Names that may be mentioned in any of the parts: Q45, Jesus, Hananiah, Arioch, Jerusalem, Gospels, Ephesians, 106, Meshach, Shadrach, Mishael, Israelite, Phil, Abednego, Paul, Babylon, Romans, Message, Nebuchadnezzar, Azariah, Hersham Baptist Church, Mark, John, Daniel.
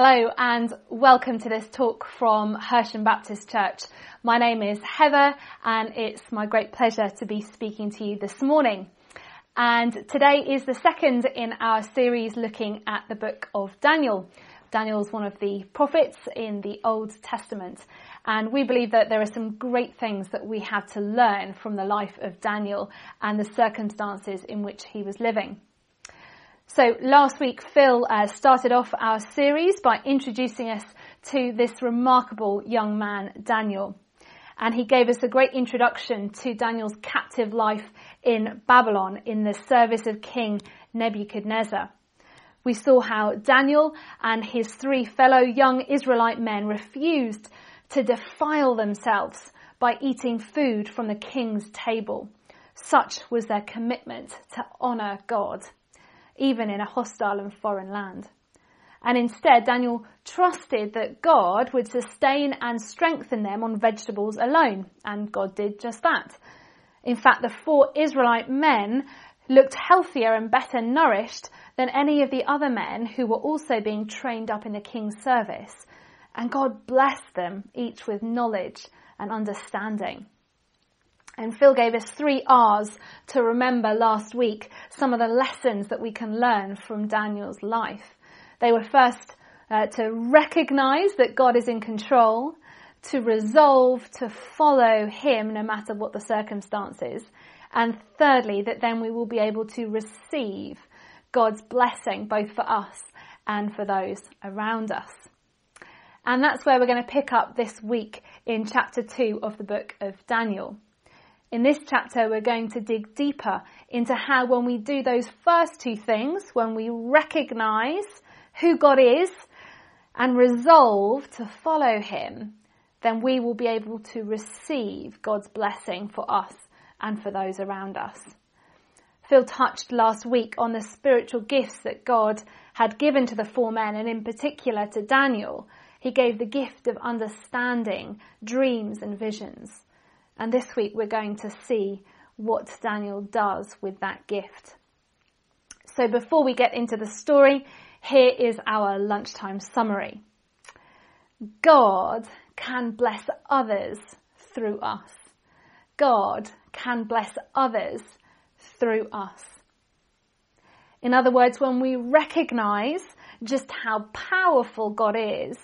Hello and welcome to this talk from Hersham Baptist Church. My name is Heather and it's my great pleasure to be speaking to you this morning. And today is the second in our series looking at the book of Daniel. Daniel's one of the prophets in the Old Testament, and we believe that there are some great things that we have to learn from the life of Daniel and the circumstances in which he was living. So last week, Phil started off our series by introducing us to this remarkable young man, Daniel. And he gave us a great introduction to Daniel's captive life in Babylon in the service of King Nebuchadnezzar. We saw how Daniel and his three fellow young Israelite men refused to defile themselves by eating food from the king's table. Such was their commitment to honour God, even in a hostile and foreign land. And instead, Daniel trusted that God would sustain and strengthen them on vegetables alone, and God did just that. In fact, the four Israelite men looked healthier and better nourished than any of the other men who were also being trained up in the king's service, and God blessed them each with knowledge and understanding. And Phil gave us 3 R's to remember last week, some of the lessons that we can learn from Daniel's life. They were first to recognise that God is in control, to resolve to follow him no matter what the circumstances, and thirdly, that then we will be able to receive God's blessing both for us and for those around us. And that's where we're going to pick up this week in chapter 2 of the book of Daniel. In this chapter, we're going to dig deeper into how when we do those first two things, when we recognise who God is and resolve to follow him, then we will be able to receive God's blessing for us and for those around us. Phil touched last week on the spiritual gifts that God had given to the four men, and in particular to Daniel. He gave the gift of understanding, dreams and visions. And this week we're going to see what Daniel does with that gift. So before we get into the story, here is our lunchtime summary. God can bless others through us. God can bless others through us. In other words, when we recognise just how powerful God is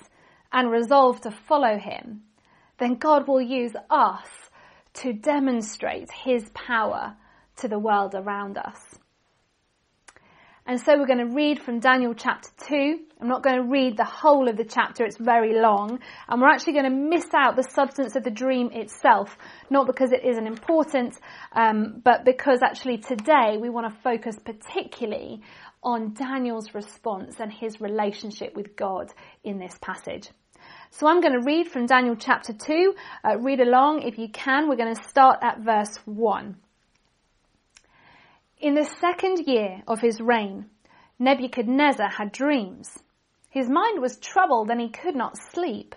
and resolve to follow him, then God will use us to demonstrate his power to the world around us. And so we're going to read from Daniel chapter 2. I'm not going to read the whole of the chapter, it's very long, and we're actually going to miss out the substance of the dream itself, not because it isn't important, but because actually today we want to focus particularly on Daniel's response and his relationship with God in this passage. So I'm going to read from Daniel chapter 2. Read along if you can. We're going to start at verse 1. In the second year of his reign, Nebuchadnezzar had dreams. His mind was troubled and he could not sleep.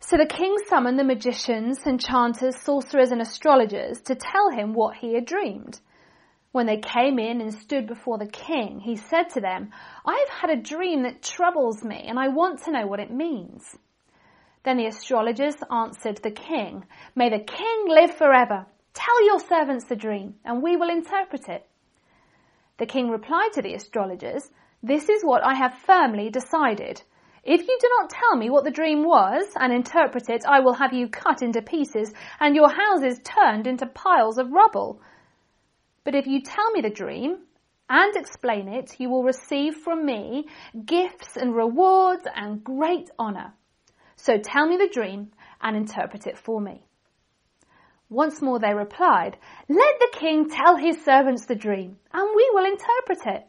So the king summoned the magicians, enchanters, sorcerers and astrologers to tell him what he had dreamed. When they came in and stood before the king, he said to them, "I have had a dream that troubles me, and I want to know what it means." Then the astrologers answered the king, "May the king live forever. Tell your servants the dream, and we will interpret it." The king replied to the astrologers, "This is what I have firmly decided. If you do not tell me what the dream was and interpret it, I will have you cut into pieces and your houses turned into piles of rubble. But if you tell me the dream and explain it, you will receive from me gifts and rewards and great honour. So tell me the dream and interpret it for me." Once more they replied, "Let the king tell his servants the dream, and we will interpret it."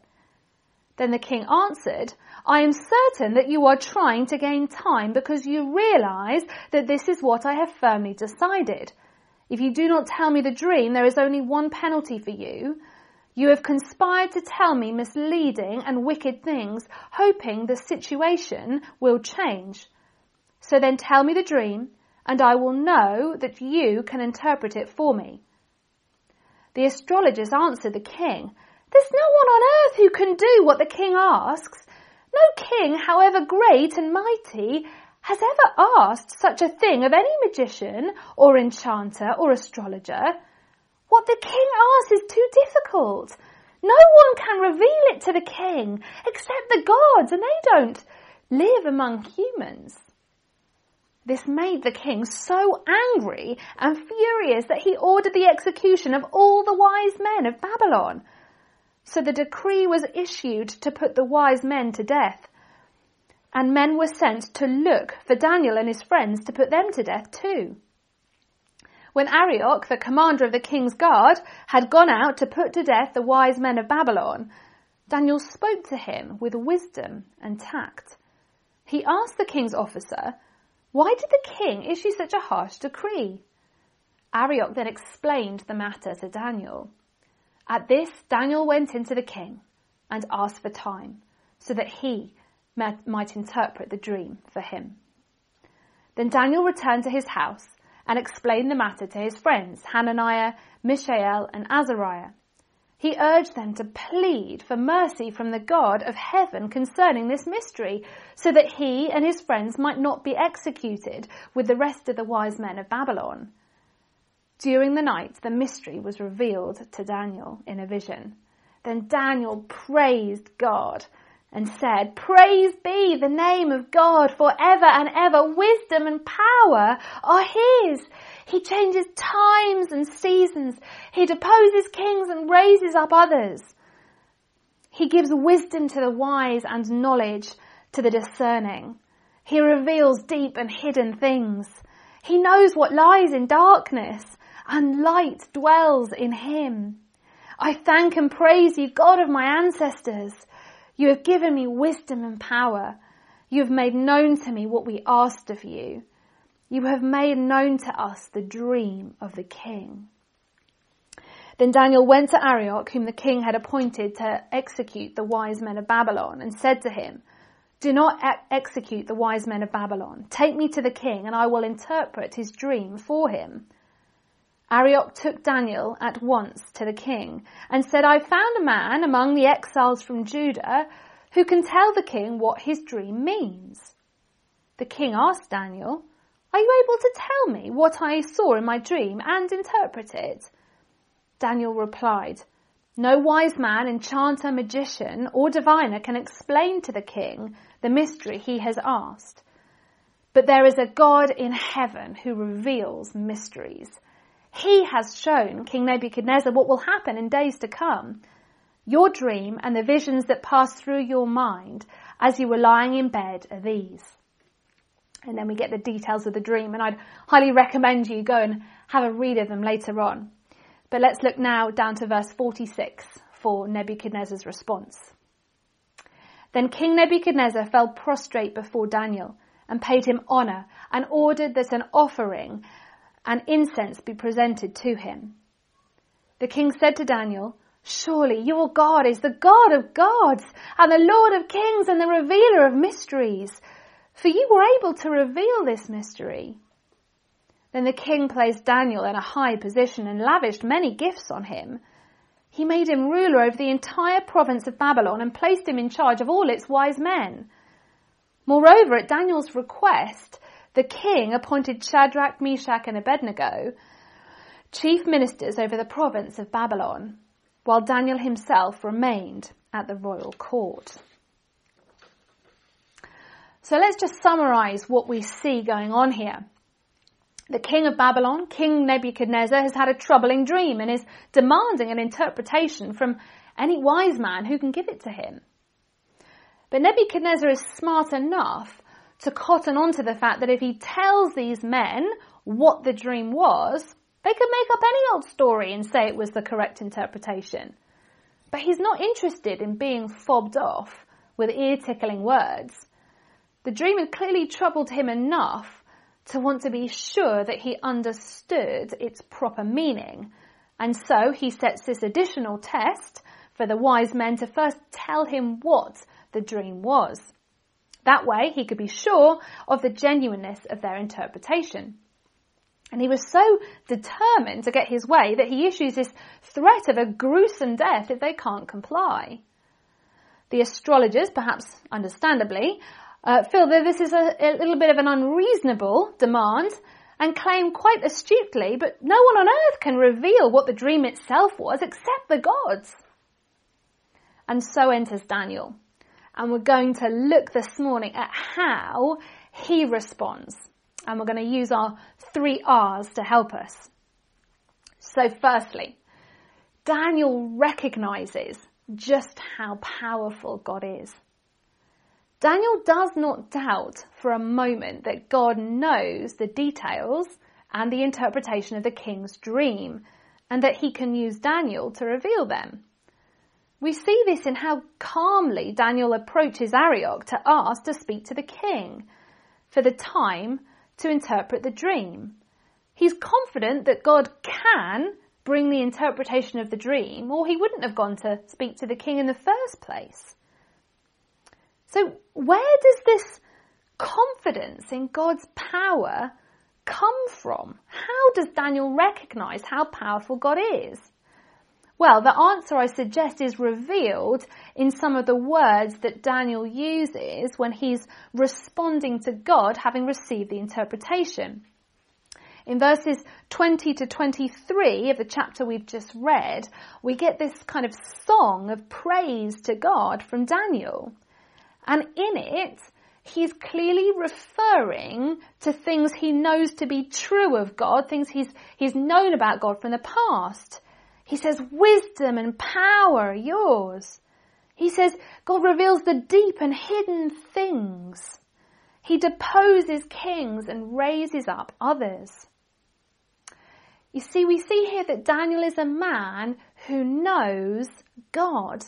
Then the king answered, "I am certain that you are trying to gain time because you realise that this is what I have firmly decided. If you do not tell me the dream, there is only one penalty for you. You have conspired to tell me misleading and wicked things, hoping the situation will change. So then tell me the dream, and I will know that you can interpret it for me." The astrologers answered the king, "There's no one on earth who can do what the king asks. No king, however great and mighty, has ever asked such a thing of any magician or enchanter or astrologer. What the king asks is too difficult. No one can reveal it to the king except the gods, and they don't live among humans. This made the king so angry and furious that he ordered the execution of all the wise men of Babylon. So the decree was issued to put the wise men to death. And men were sent to look for Daniel and his friends to put them to death too. When Arioch, the commander of the king's guard, had gone out to put to death the wise men of Babylon, Daniel spoke to him with wisdom and tact. He asked the king's officer, "Why did the king issue such a harsh decree?" Arioch then explained the matter to Daniel. At this, Daniel went into the king and asked for time so that he might interpret the dream for him. Then Daniel returned to his house and explained the matter to his friends, Hananiah, Mishael, and Azariah. He urged them to plead for mercy from the God of heaven concerning this mystery, so that he and his friends might not be executed with the rest of the wise men of Babylon. During the night, the mystery was revealed to Daniel in a vision. Then Daniel praised God and said, "Praise be the name of God forever and ever. Wisdom and power are his. He changes times and seasons. He deposes kings and raises up others. He gives wisdom to the wise and knowledge to the discerning. He reveals deep and hidden things. He knows what lies in darkness, and light dwells in him. I thank and praise you, God of my ancestors. You have given me wisdom and power. You have made known to me what we asked of you. You have made known to us the dream of the king." Then Daniel went to Arioch, whom the king had appointed to execute the wise men of Babylon, and said to him, "Do not execute the wise men of Babylon. Take me to the king, and I will interpret his dream for him." Arioch took Daniel at once to the king and said, "I found a man among the exiles from Judah who can tell the king what his dream means." The king asked Daniel, "Are you able to tell me what I saw in my dream and interpret it?" Daniel replied, "No wise man, enchanter, magician, or diviner can explain to the king the mystery he has asked. But there is a God in heaven who reveals mysteries. He has shown King Nebuchadnezzar what will happen in days to come. Your dream and the visions that passed through your mind as you were lying in bed are these." And then we get the details of the dream, and I'd highly recommend you go and have a read of them later on. But let's look now down to verse 46 for Nebuchadnezzar's response. Then King Nebuchadnezzar fell prostrate before Daniel and paid him honour and ordered that an offering and incense be presented to him. The king said to Daniel, "Surely your God is the God of gods and the Lord of kings and the revealer of mysteries, for you were able to reveal this mystery." Then the king placed Daniel in a high position and lavished many gifts on him. He made him ruler over the entire province of Babylon and placed him in charge of all its wise men. Moreover, at Daniel's request, the king appointed Shadrach, Meshach, and Abednego chief ministers over the province of Babylon, while Daniel himself remained at the royal court. So let's just summarise what we see going on here. The king of Babylon, King Nebuchadnezzar, has had a troubling dream and is demanding an interpretation from any wise man who can give it to him. But Nebuchadnezzar is smart enough to cotton on to the fact that if he tells these men what the dream was, they could make up any old story and say it was the correct interpretation. But he's not interested in being fobbed off with ear-tickling words. The dream had clearly troubled him enough to want to be sure that he understood its proper meaning. And so he sets this additional test for the wise men to first tell him what the dream was. That way, he could be sure of the genuineness of their interpretation. And he was so determined to get his way that he issues this threat of a gruesome death if they can't comply. the astrologers, perhaps understandably, feel that this is a little bit of an unreasonable demand and claim quite astutely, but no one on earth can reveal what the dream itself was except the gods. And so enters Daniel. And we're going to look this morning at how he responds. And we're going to use our 3 R's to help us. So firstly, Daniel recognizes just how powerful God is. Daniel does not doubt for a moment that God knows the details and the interpretation of the king's dream, and that he can use Daniel to reveal them. We see this in how calmly Daniel approaches Arioch to ask to speak to the king for the time to interpret the dream. He's confident that God can bring the interpretation of the dream, or he wouldn't have gone to speak to the king in the first place. So where does this confidence in God's power come from? How does Daniel recognize how powerful God is? Well, the answer I suggest is revealed in some of the words that Daniel uses when he's responding to God having received the interpretation. In verses 20 to 23 of the chapter we've just read, we get this kind of song of praise to God from Daniel. And in it, he's clearly referring to things he knows to be true of God, things he's known about God from the past. He says, wisdom and power are yours. He says, God reveals the deep and hidden things. He deposes kings and raises up others. You see, we see here that Daniel is a man who knows God,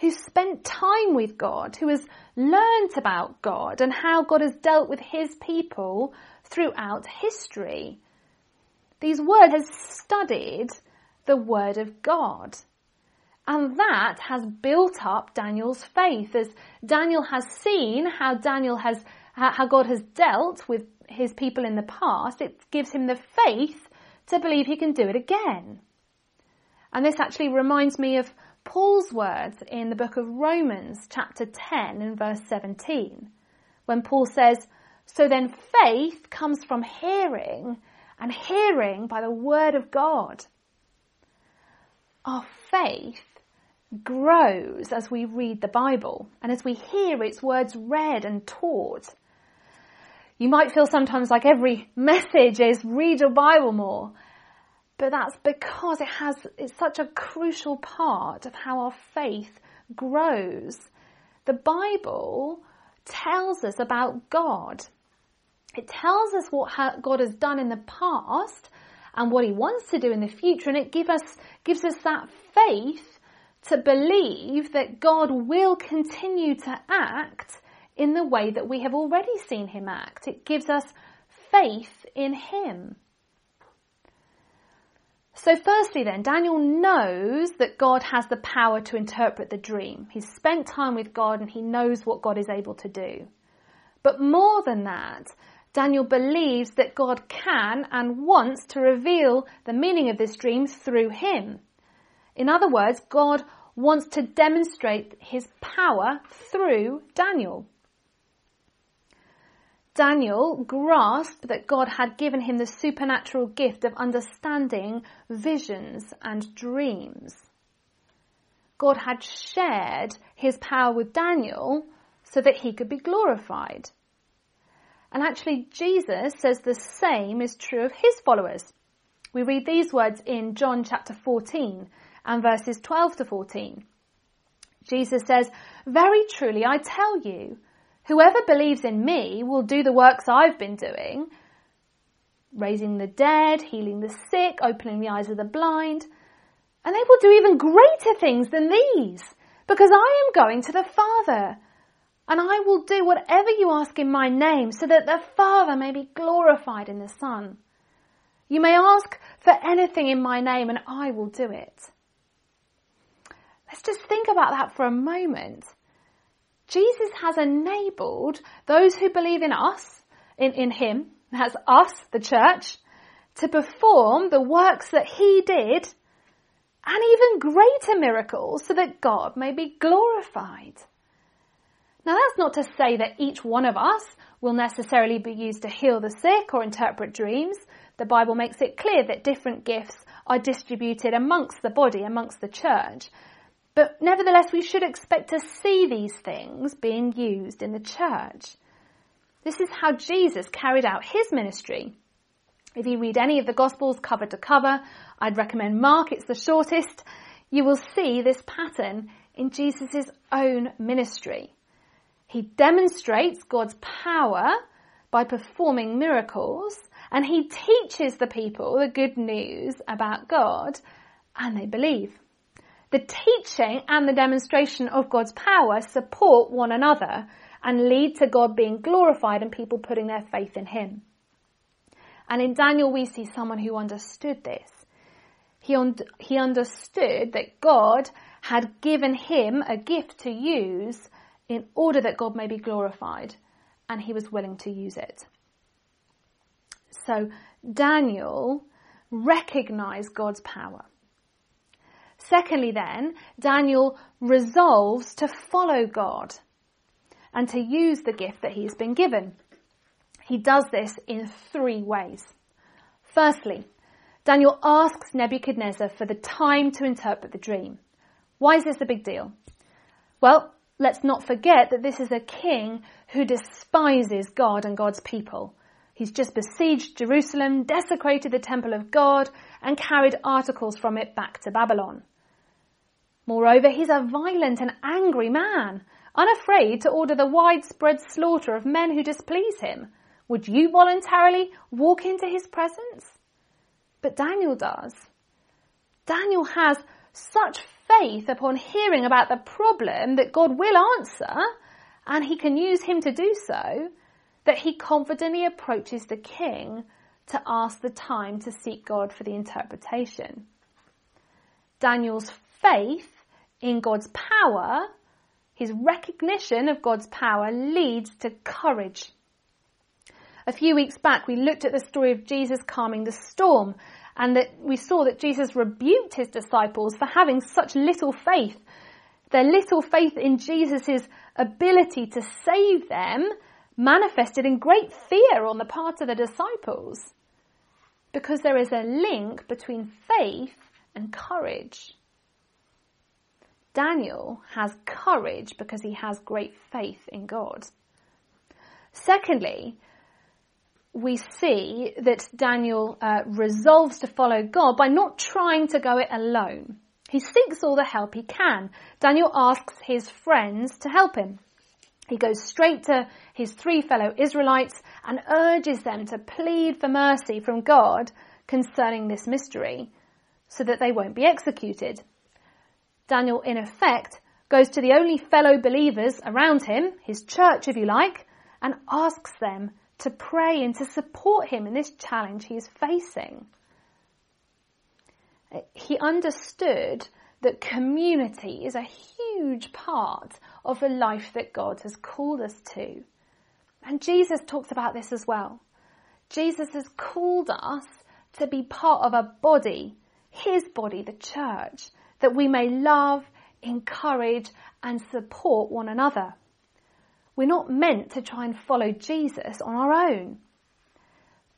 who spent time with God, who has learnt about God and how God has dealt with his people throughout history. These words has studied the word of God. And that has built up Daniel's faith as Daniel has seen how God has dealt with his people in the past. It gives him the faith to believe he can do it again. And this actually reminds me of Paul's words in the book of Romans chapter 10 and verse 17, when Paul says, so then faith comes from hearing, and hearing by the word of God. Our faith grows as we read the Bible and as we hear its words read and taught. You might feel sometimes like every message is read your Bible more, but that's because it's such a crucial part of how our faith grows. The Bible tells us about God. It tells us what God has done in the past and what he wants to do in the future, and it gives us that faith to believe that God will continue to act in the way that we have already seen him act. It gives us faith in him. So firstly then, Daniel knows that God has the power to interpret the dream. He's spent time with God and he knows what God is able to do. But more than that, Daniel believes that God can and wants to reveal the meaning of this dream through him. In other words, God wants to demonstrate his power through Daniel. Daniel grasped that God had given him the supernatural gift of understanding visions and dreams. God had shared his power with Daniel so that he could be glorified. And actually, Jesus says the same is true of his followers. We read these words in John chapter 14 and verses 12 to 14. Jesus says, very truly, I tell you, whoever believes in me will do the works I've been doing, raising the dead, healing the sick, opening the eyes of the blind, and they will do even greater things than these, because I am going to the Father. And I will do whatever you ask in my name, so that the Father may be glorified in the Son. You may ask for anything in my name, and I will do it. Let's just think about that for a moment. Jesus has enabled those who believe in us, in him, that's us, the church, to perform the works that he did and even greater miracles so that God may be glorified. Now that's not to say that each one of us will necessarily be used to heal the sick or interpret dreams. The Bible makes it clear that different gifts are distributed amongst the body, amongst the church. But nevertheless, we should expect to see these things being used in the church. This is how Jesus carried out his ministry. If you read any of the Gospels cover to cover, I'd recommend Mark, it's the shortest, you will see this pattern in Jesus' own ministry. He demonstrates God's power by performing miracles, and he teaches the people the good news about God, and they believe. The teaching and the demonstration of God's power support one another and lead to God being glorified and people putting their faith in him. And in Daniel we see someone who understood this. He understood that God had given him a gift to use in order that God may be glorified, and he was willing to use it. So Daniel recognized God's power. Secondly then, Daniel resolves to follow God and to use the gift that he's been given. He does this in three ways. Firstly, Daniel asks Nebuchadnezzar for the time to interpret the dream. Why is this a big deal? Well, let's not forget that this is a king who despises God and God's people. He's just besieged Jerusalem, desecrated the temple of God, and carried articles from it back to Babylon. Moreover, he's a violent and angry man, unafraid to order the widespread slaughter of men who displease him. Would you voluntarily walk into his presence? But Daniel does. Daniel has such faith upon hearing about the problem that God will answer, and he can use him to do so, that he confidently approaches the king to ask the time to seek God for the interpretation. Daniel's faith in God's power, his recognition of God's power, leads to courage. A few weeks back, we looked at the story of Jesus calming the storm, and that we saw that Jesus rebuked his disciples for having such little faith. Their little faith in Jesus' ability to save them manifested in great fear on the part of the disciples, because there is a link between faith and courage. Daniel has courage because he has great faith in God. Secondly, we see that Daniel resolves to follow God by not trying to go it alone. He seeks all the help he can. Daniel asks his friends to help him. He goes straight to his three fellow Israelites and urges them to plead for mercy from God concerning this mystery so that they won't be executed. Daniel, in effect, goes to the only fellow believers around him, his church if you like, and asks them to pray and to support him in this challenge he is facing. He understood that community is a huge part of the life that God has called us to. And Jesus talks about this as well. Jesus has called us to be part of a body, his body, the church, that we may love, encourage, and support one another. We're not meant to try and follow Jesus on our own.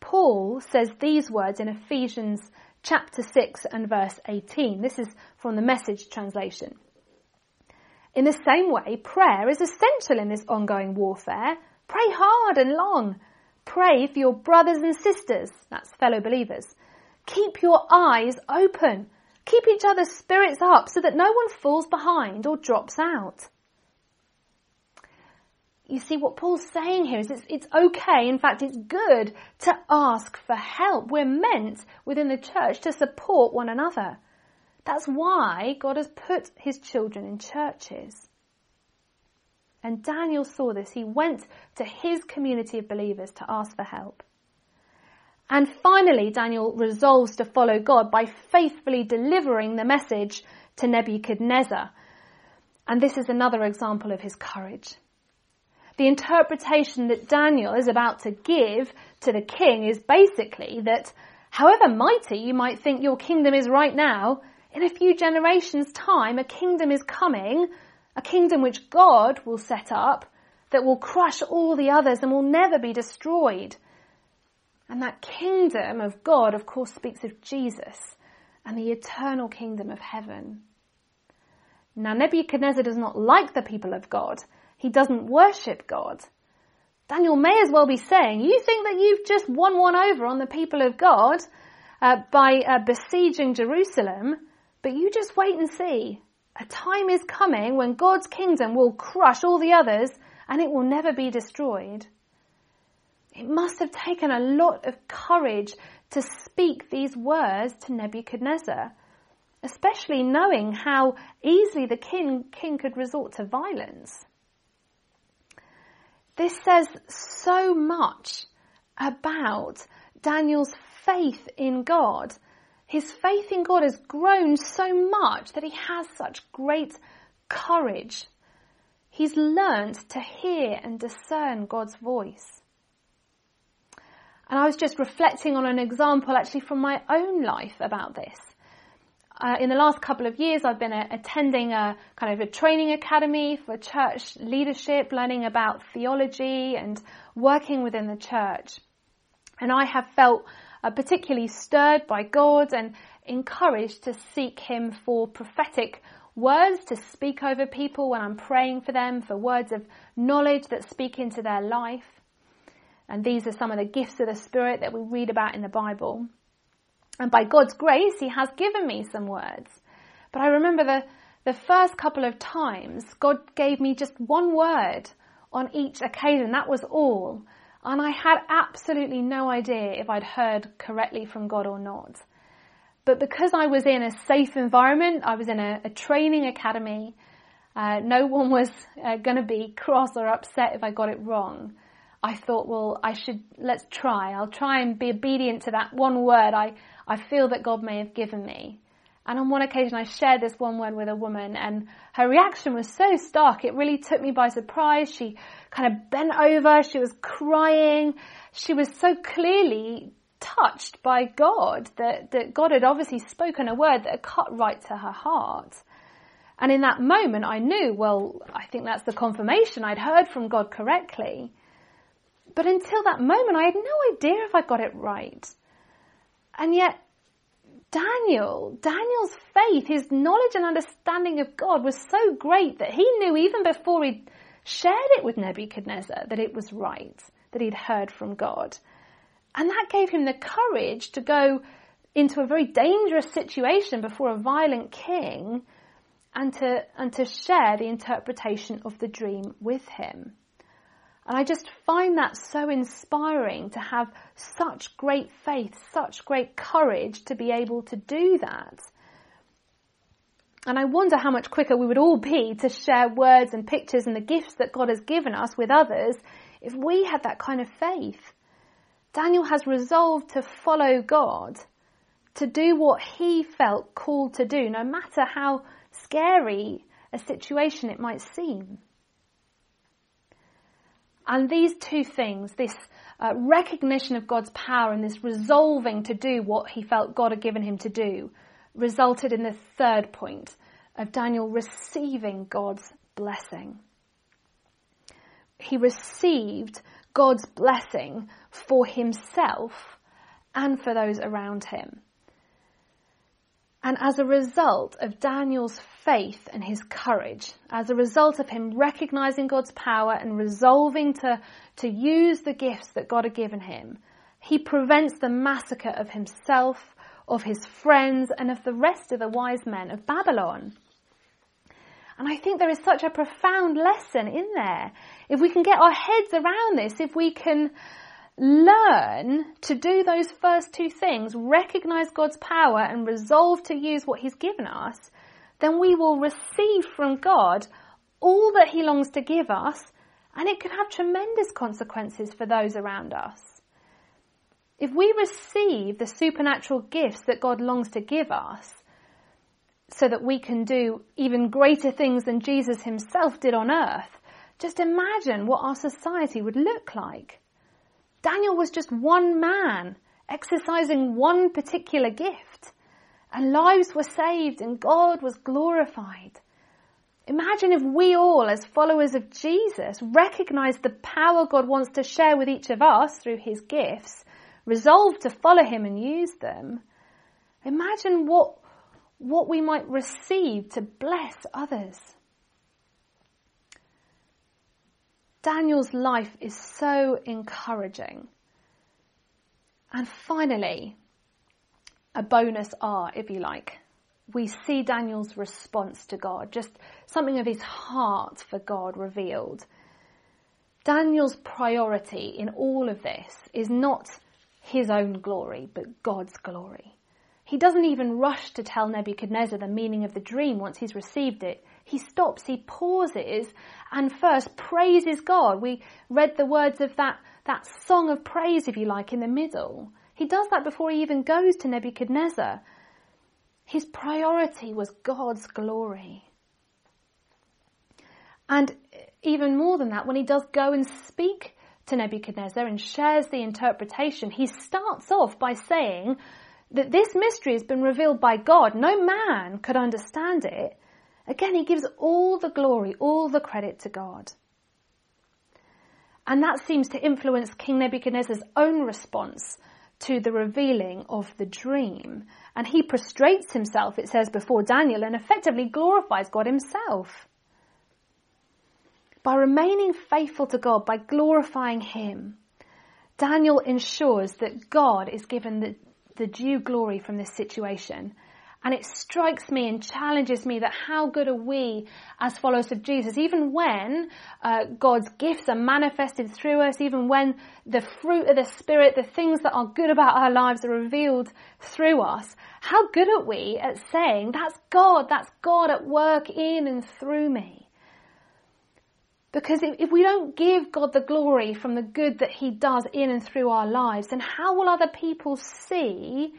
Paul says these words in Ephesians chapter 6 and verse 18. This is from the Message translation. In the same way, prayer is essential in this ongoing warfare. Pray hard and long. Pray for your brothers and sisters, that's fellow believers. Keep your eyes open. Keep each other's spirits up so that no one falls behind or drops out. You see, what Paul's saying here is it's okay, in fact it's good, to ask for help. We're meant within the church to support one another. That's why God has put his children in churches. And Daniel saw this. He went to his community of believers to ask for help. And finally, Daniel resolves to follow God by faithfully delivering the message to Nebuchadnezzar. And this is another example of his courage. The interpretation that Daniel is about to give to the king is basically that however mighty you might think your kingdom is right now, in a few generations' time, a kingdom is coming, a kingdom which God will set up that will crush all the others and will never be destroyed. And that kingdom of God, of course, speaks of Jesus and the eternal kingdom of heaven. Now, Nebuchadnezzar does not like the people of God. He doesn't worship God. Daniel may as well be saying, you think that you've just won one over on the people of God by besieging Jerusalem, but you just wait and see. A time is coming when God's kingdom will crush all the others and it will never be destroyed. It must have taken a lot of courage to speak these words to Nebuchadnezzar, especially knowing how easily the king could resort to violence. This says so much about Daniel's faith in God. His faith in God has grown so much that he has such great courage. He's learned to hear and discern God's voice. And I was just reflecting on an example actually from my own life about this. In the last couple of years, I've been attending a kind of a training academy for church leadership, learning about theology and working within the church. And I have felt particularly stirred by God and encouraged to seek Him for prophetic words to speak over people when I'm praying for them, for words of knowledge that speak into their life. And these are some of the gifts of the Spirit that we read about in the Bible. And by God's grace, He has given me some words. But I remember the first couple of times, God gave me just one word on each occasion. That was all. And I had absolutely no idea if I'd heard correctly from God or not. But because I was in a safe environment, I was in a training academy, no one was going to be cross or upset if I got it wrong. I thought, well, let's try. I'll try and be obedient to that one word I feel that God may have given me. And on one occasion, I shared this one word with a woman, and her reaction was so stark. It really took me by surprise. She kind of bent over. She was crying. She was so clearly touched by God that God had obviously spoken a word that had cut right to her heart. And in that moment, I knew, well, I think that's the confirmation I'd heard from God correctly. But until that moment, I had no idea if I got it right. And yet, Daniel's faith, his knowledge and understanding of God was so great that he knew even before he shared it with Nebuchadnezzar that it was right, that he'd heard from God. And that gave him the courage to go into a very dangerous situation before a violent king and to share the interpretation of the dream with him. And I just find that so inspiring to have such great faith, such great courage to be able to do that. And I wonder how much quicker we would all be to share words and pictures and the gifts that God has given us with others if we had that kind of faith. Daniel has resolved to follow God, to do what he felt called to do, no matter how scary a situation it might seem. And these two things, this recognition of God's power and this resolving to do what he felt God had given him to do, resulted in the third point of Daniel receiving God's blessing. He received God's blessing for himself and for those around him. And as a result of Daniel's faith and his courage, as a result of him recognizing God's power and resolving to use the gifts that God had given him, he prevents the massacre of himself, of his friends, and of the rest of the wise men of Babylon. And I think there is such a profound lesson in there. If we can get our heads around this, if we can learn to do those first two things, recognize God's power and resolve to use what he's given us, then we will receive from God all that he longs to give us, and it could have tremendous consequences for those around us. If we receive the supernatural gifts that God longs to give us, so that we can do even greater things than Jesus himself did on earth, just imagine what our society would look like. Daniel was just one man exercising one particular gift, and lives were saved and God was glorified. Imagine if we all, as followers of Jesus, recognize the power God wants to share with each of us through his gifts, resolve to follow him and use them. Imagine what we might receive to bless others. Daniel's life is so encouraging. And finally, a bonus R, if you like. We see Daniel's response to God, just something of his heart for God revealed. Daniel's priority in all of this is not his own glory, but God's glory. He doesn't even rush to tell Nebuchadnezzar the meaning of the dream once he's received it. He stops, he pauses, and first praises God. We read the words of that song of praise, if you like, in the middle. He does that before he even goes to Nebuchadnezzar. His priority was God's glory. And even more than that, when he does go and speak to Nebuchadnezzar and shares the interpretation, he starts off by saying that this mystery has been revealed by God. No man could understand it. Again, he gives all the glory, all the credit to God. And that seems to influence King Nebuchadnezzar's own response to the revealing of the dream. And he prostrates himself, it says, before Daniel and effectively glorifies God himself. By remaining faithful to God, by glorifying him, Daniel ensures that God is given the due glory from this situation. And it strikes me and challenges me that how good are we as followers of Jesus, even when God's gifts are manifested through us, even when the fruit of the Spirit, the things that are good about our lives are revealed through us. How good are we at saying, that's God at work in and through me? Because if we don't give God the glory from the good that he does in and through our lives, then how will other people see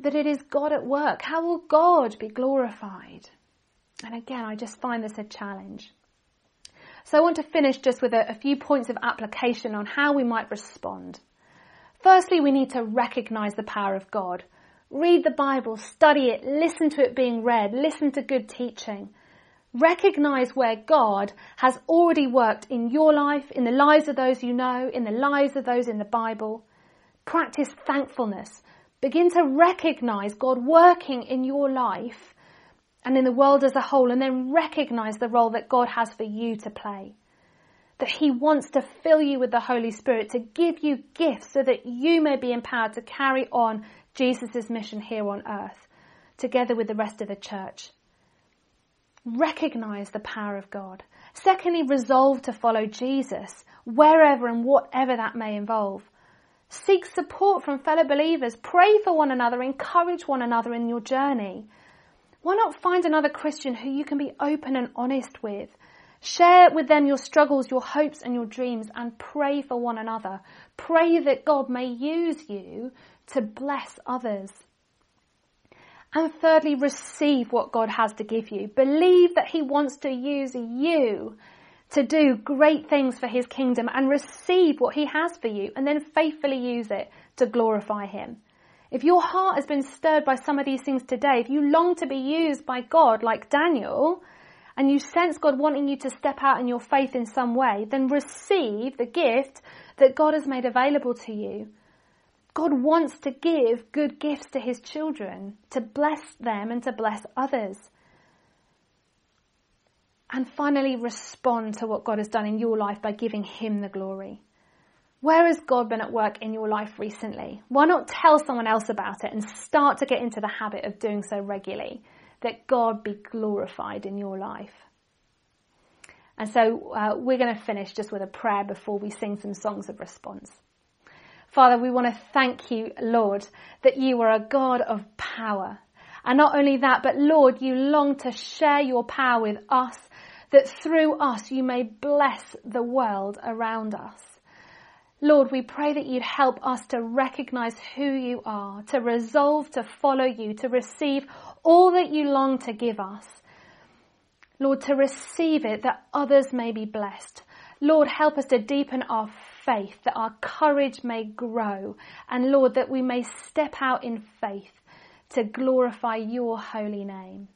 that it is God at work? How will God be glorified? And again, I just find this a challenge. So I want to finish just with a few points of application on how we might respond. Firstly, we need to recognize the power of God. Read the Bible, study it, listen to it being read, listen to good teaching. Recognize where God has already worked in your life, in the lives of those you know, in the lives of those in the Bible. Practice thankfulness. Begin to recognize God working in your life and in the world as a whole, and then recognize the role that God has for you to play. That he wants to fill you with the Holy Spirit, to give you gifts so that you may be empowered to carry on Jesus' mission here on earth, together with the rest of the church. Recognize the power of God. Secondly, resolve to follow Jesus, wherever and whatever that may involve. Seek support from fellow believers. Pray for one another. Encourage one another in your journey. Why not find another Christian who you can be open and honest with? Share with them your struggles, your hopes and your dreams, and pray for one another. Pray that God may use you to bless others. And thirdly, receive what God has to give you. Believe that he wants to use you to do great things for his kingdom, and receive what he has for you and then faithfully use it to glorify him. If your heart has been stirred by some of these things today, if you long to be used by God like Daniel and you sense God wanting you to step out in your faith in some way, then receive the gift that God has made available to you. God wants to give good gifts to his children, to bless them and to bless others. And finally, respond to what God has done in your life by giving him the glory. Where has God been at work in your life recently? Why not tell someone else about it and start to get into the habit of doing so regularly, that God be glorified in your life? And so we're going to finish just with a prayer before we sing some songs of response. Father, we want to thank you, Lord, that you are a God of power. And not only that, but Lord, you long to share your power with us, that through us you may bless the world around us. Lord, we pray that you'd help us to recognize who you are, to resolve to follow you, to receive all that you long to give us. Lord, to receive it that others may be blessed. Lord, help us to deepen our faith, that our courage may grow, and Lord, that we may step out in faith to glorify your holy name.